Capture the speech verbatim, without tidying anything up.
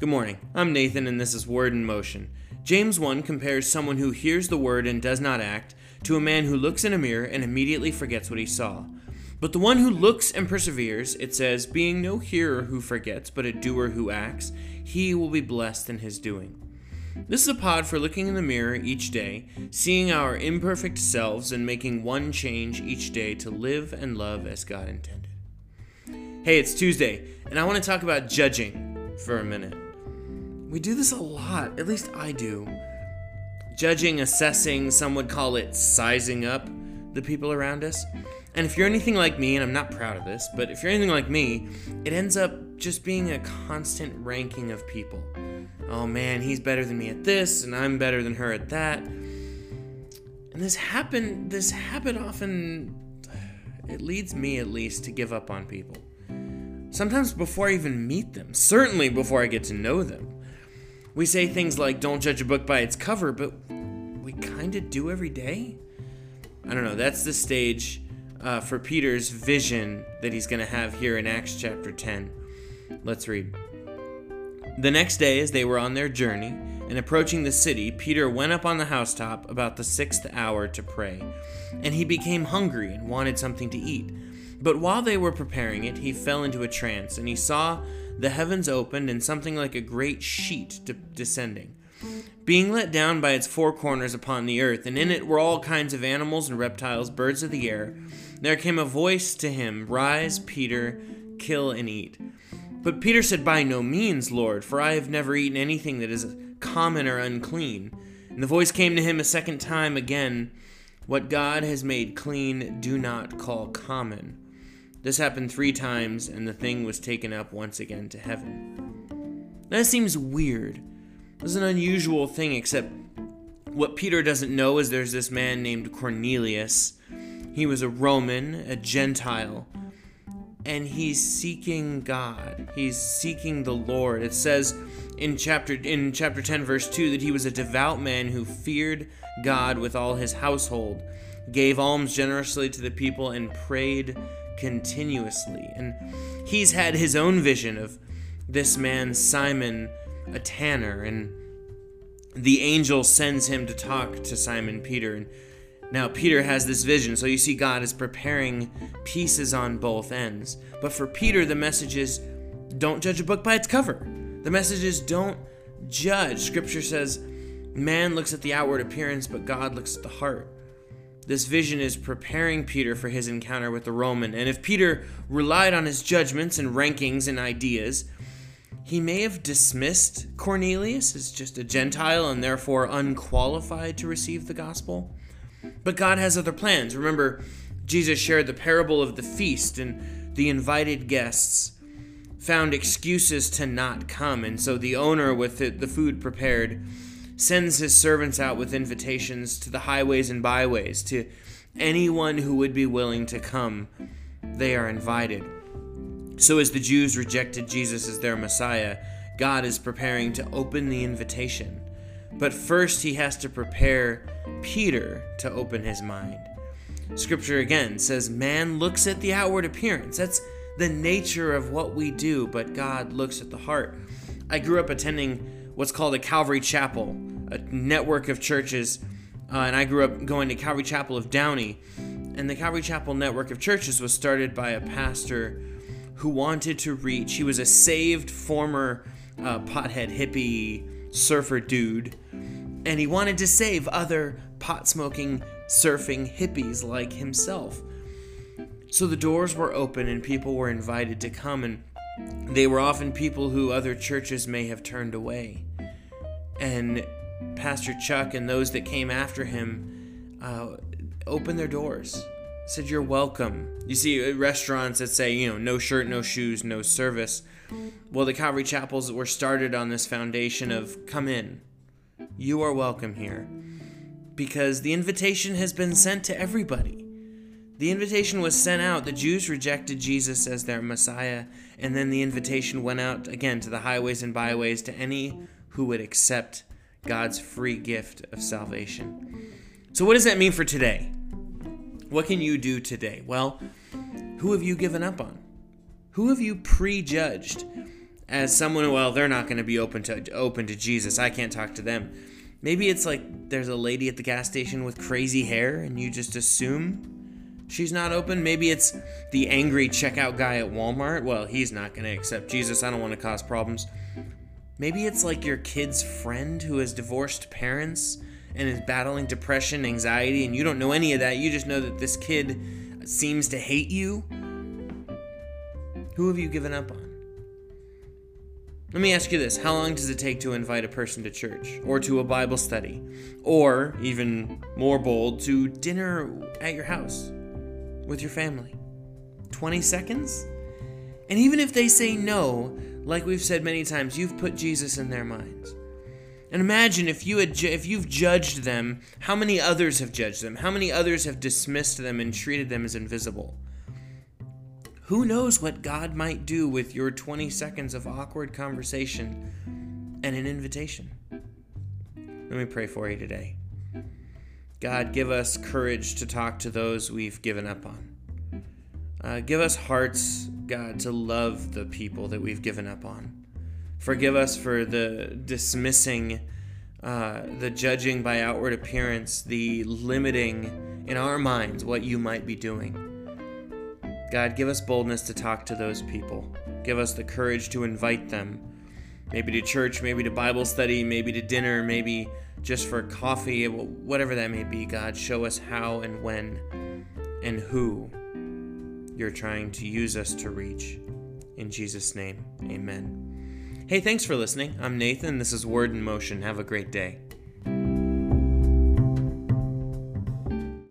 Good morning, I'm Nathan and this is Word in Motion. James one compares someone who hears the word and does not act to a man who looks in a mirror and immediately forgets what he saw. But the one who looks and perseveres, it says, being no hearer who forgets, but a doer who acts, he will be blessed in his doing. This is a pod for looking in the mirror each day, seeing our imperfect selves and making one change each day to live and love as God intended. Hey, it's Tuesday, and I want to talk about judging for a minute. We do this a lot, at least I do. Judging, assessing, some would call it sizing up the people around us. And if you're anything like me, and I'm not proud of this, but if you're anything like me, it ends up just being a constant ranking of people. Oh man, he's better than me at this, and I'm better than her at that. And this happen, this habit often, it leads me at least to give up on people. Sometimes before I even meet them, certainly before I get to know them. We say things like, don't judge a book by its cover, but we kind of do every day. I don't know, that's the stage uh, for Peter's vision that he's going to have here in Acts chapter ten. Let's read. The next day, as they were on their journey and approaching the city, Peter went up on the housetop about the sixth hour to pray, and he became hungry and wanted something to eat. But while they were preparing it, he fell into a trance, and he saw the heavens opened and something like a great sheet de- descending, being let down by its four corners upon the earth, and in it were all kinds of animals and reptiles, birds of the air. There came a voice to him, "Rise, Peter, kill and eat." But Peter said, "By no means, Lord, for I have never eaten anything that is common or unclean." And the voice came to him a second time again, "What God has made clean, do not call common." This happened three times, and the thing was taken up once again to heaven. That seems weird. This is an unusual thing, except what Peter doesn't know is there's this man named Cornelius. He was a Roman, a Gentile, and he's seeking God. He's seeking the Lord. It says in chapter in chapter ten, verse two, that he was a devout man who feared God with all his household, gave alms generously to the people, and prayed continuously. And he's had his own vision of this man Simon, a tanner, and the angel sends him to talk to Simon Peter, and now Peter has this vision. So you see, God is preparing pieces on both ends. But for Peter, the message is don't judge a book by its cover. The message is don't judge. Scripture says man looks at the outward appearance, but God looks at the heart. This vision is preparing Peter for his encounter with the Roman. And if Peter relied on his judgments and rankings and ideas, he may have dismissed Cornelius as just a Gentile and therefore unqualified to receive the gospel. But God has other plans. Remember, Jesus shared the parable of the feast, and the invited guests found excuses to not come. And so the owner, with the food prepared, sends his servants out with invitations to the highways and byways, to anyone who would be willing to come. They are invited. So as the Jews rejected Jesus as their Messiah, God is preparing to open the invitation. But first he has to prepare Peter to open his mind. Scripture again says man looks at the outward appearance. That's the nature of what we do, but God looks at the heart. I grew up attending what's called a Calvary Chapel, a network of churches, uh, and I grew up going to Calvary Chapel of Downey, and the Calvary Chapel network of churches was started by a pastor who wanted to reach, he was a saved former uh, pothead hippie surfer dude, and he wanted to save other pot-smoking, surfing hippies like himself. So the doors were open and people were invited to come, and they were often people who other churches may have turned away. And Pastor Chuck and those that came after him uh, opened their doors, said, "You're welcome." You see at restaurants that say, you know, no shirt, no shoes, no service. Well, the Calvary Chapels were started on this foundation of come in. You are welcome here. Because the invitation has been sent to everybody. The invitation was sent out. The Jews rejected Jesus as their Messiah, and then the invitation went out again to the highways and byways to any who would accept God's free gift of salvation. So what does that mean for today? What can you do today? Well, who have you given up on? Who have you prejudged? as someone, well, they're not going to be open to open to Jesus. I can't talk to them. Maybe it's like there's a lady at the gas station with crazy hair and you just assume she's not open. Maybe it's the angry checkout guy at Walmart. Well, he's not going to accept Jesus. I don't want to cause problems. Maybe it's like your kid's friend who has divorced parents and is battling depression, anxiety, and you don't know any of that. You just know that this kid seems to hate you. Who have you given up on? Let me ask you this. How long does it take to invite a person to church or to a Bible study or, even more bold, to dinner at your house with your family? twenty seconds? And even if they say no, like we've said many times, you've put Jesus in their minds. And imagine if you had, if you've judged them, how many others have judged them? How many others have dismissed them and treated them as invisible? Who knows what God might do with your twenty seconds of awkward conversation and an invitation? Let me pray for you today. God, give us courage to talk to those we've given up on. Uh, give us hearts, God, to love the people that we've given up on. Forgive us for the dismissing, uh, the judging by outward appearance, the limiting in our minds what you might be doing. God, give us boldness to talk to those people. Give us the courage to invite them, maybe to church, maybe to Bible study, maybe to dinner, maybe just for coffee, whatever that may be. God, show us how and when and who you're trying to use us to reach. In Jesus' name, amen. Hey, thanks for listening. I'm Nathan. This is Word in Motion. Have a great day.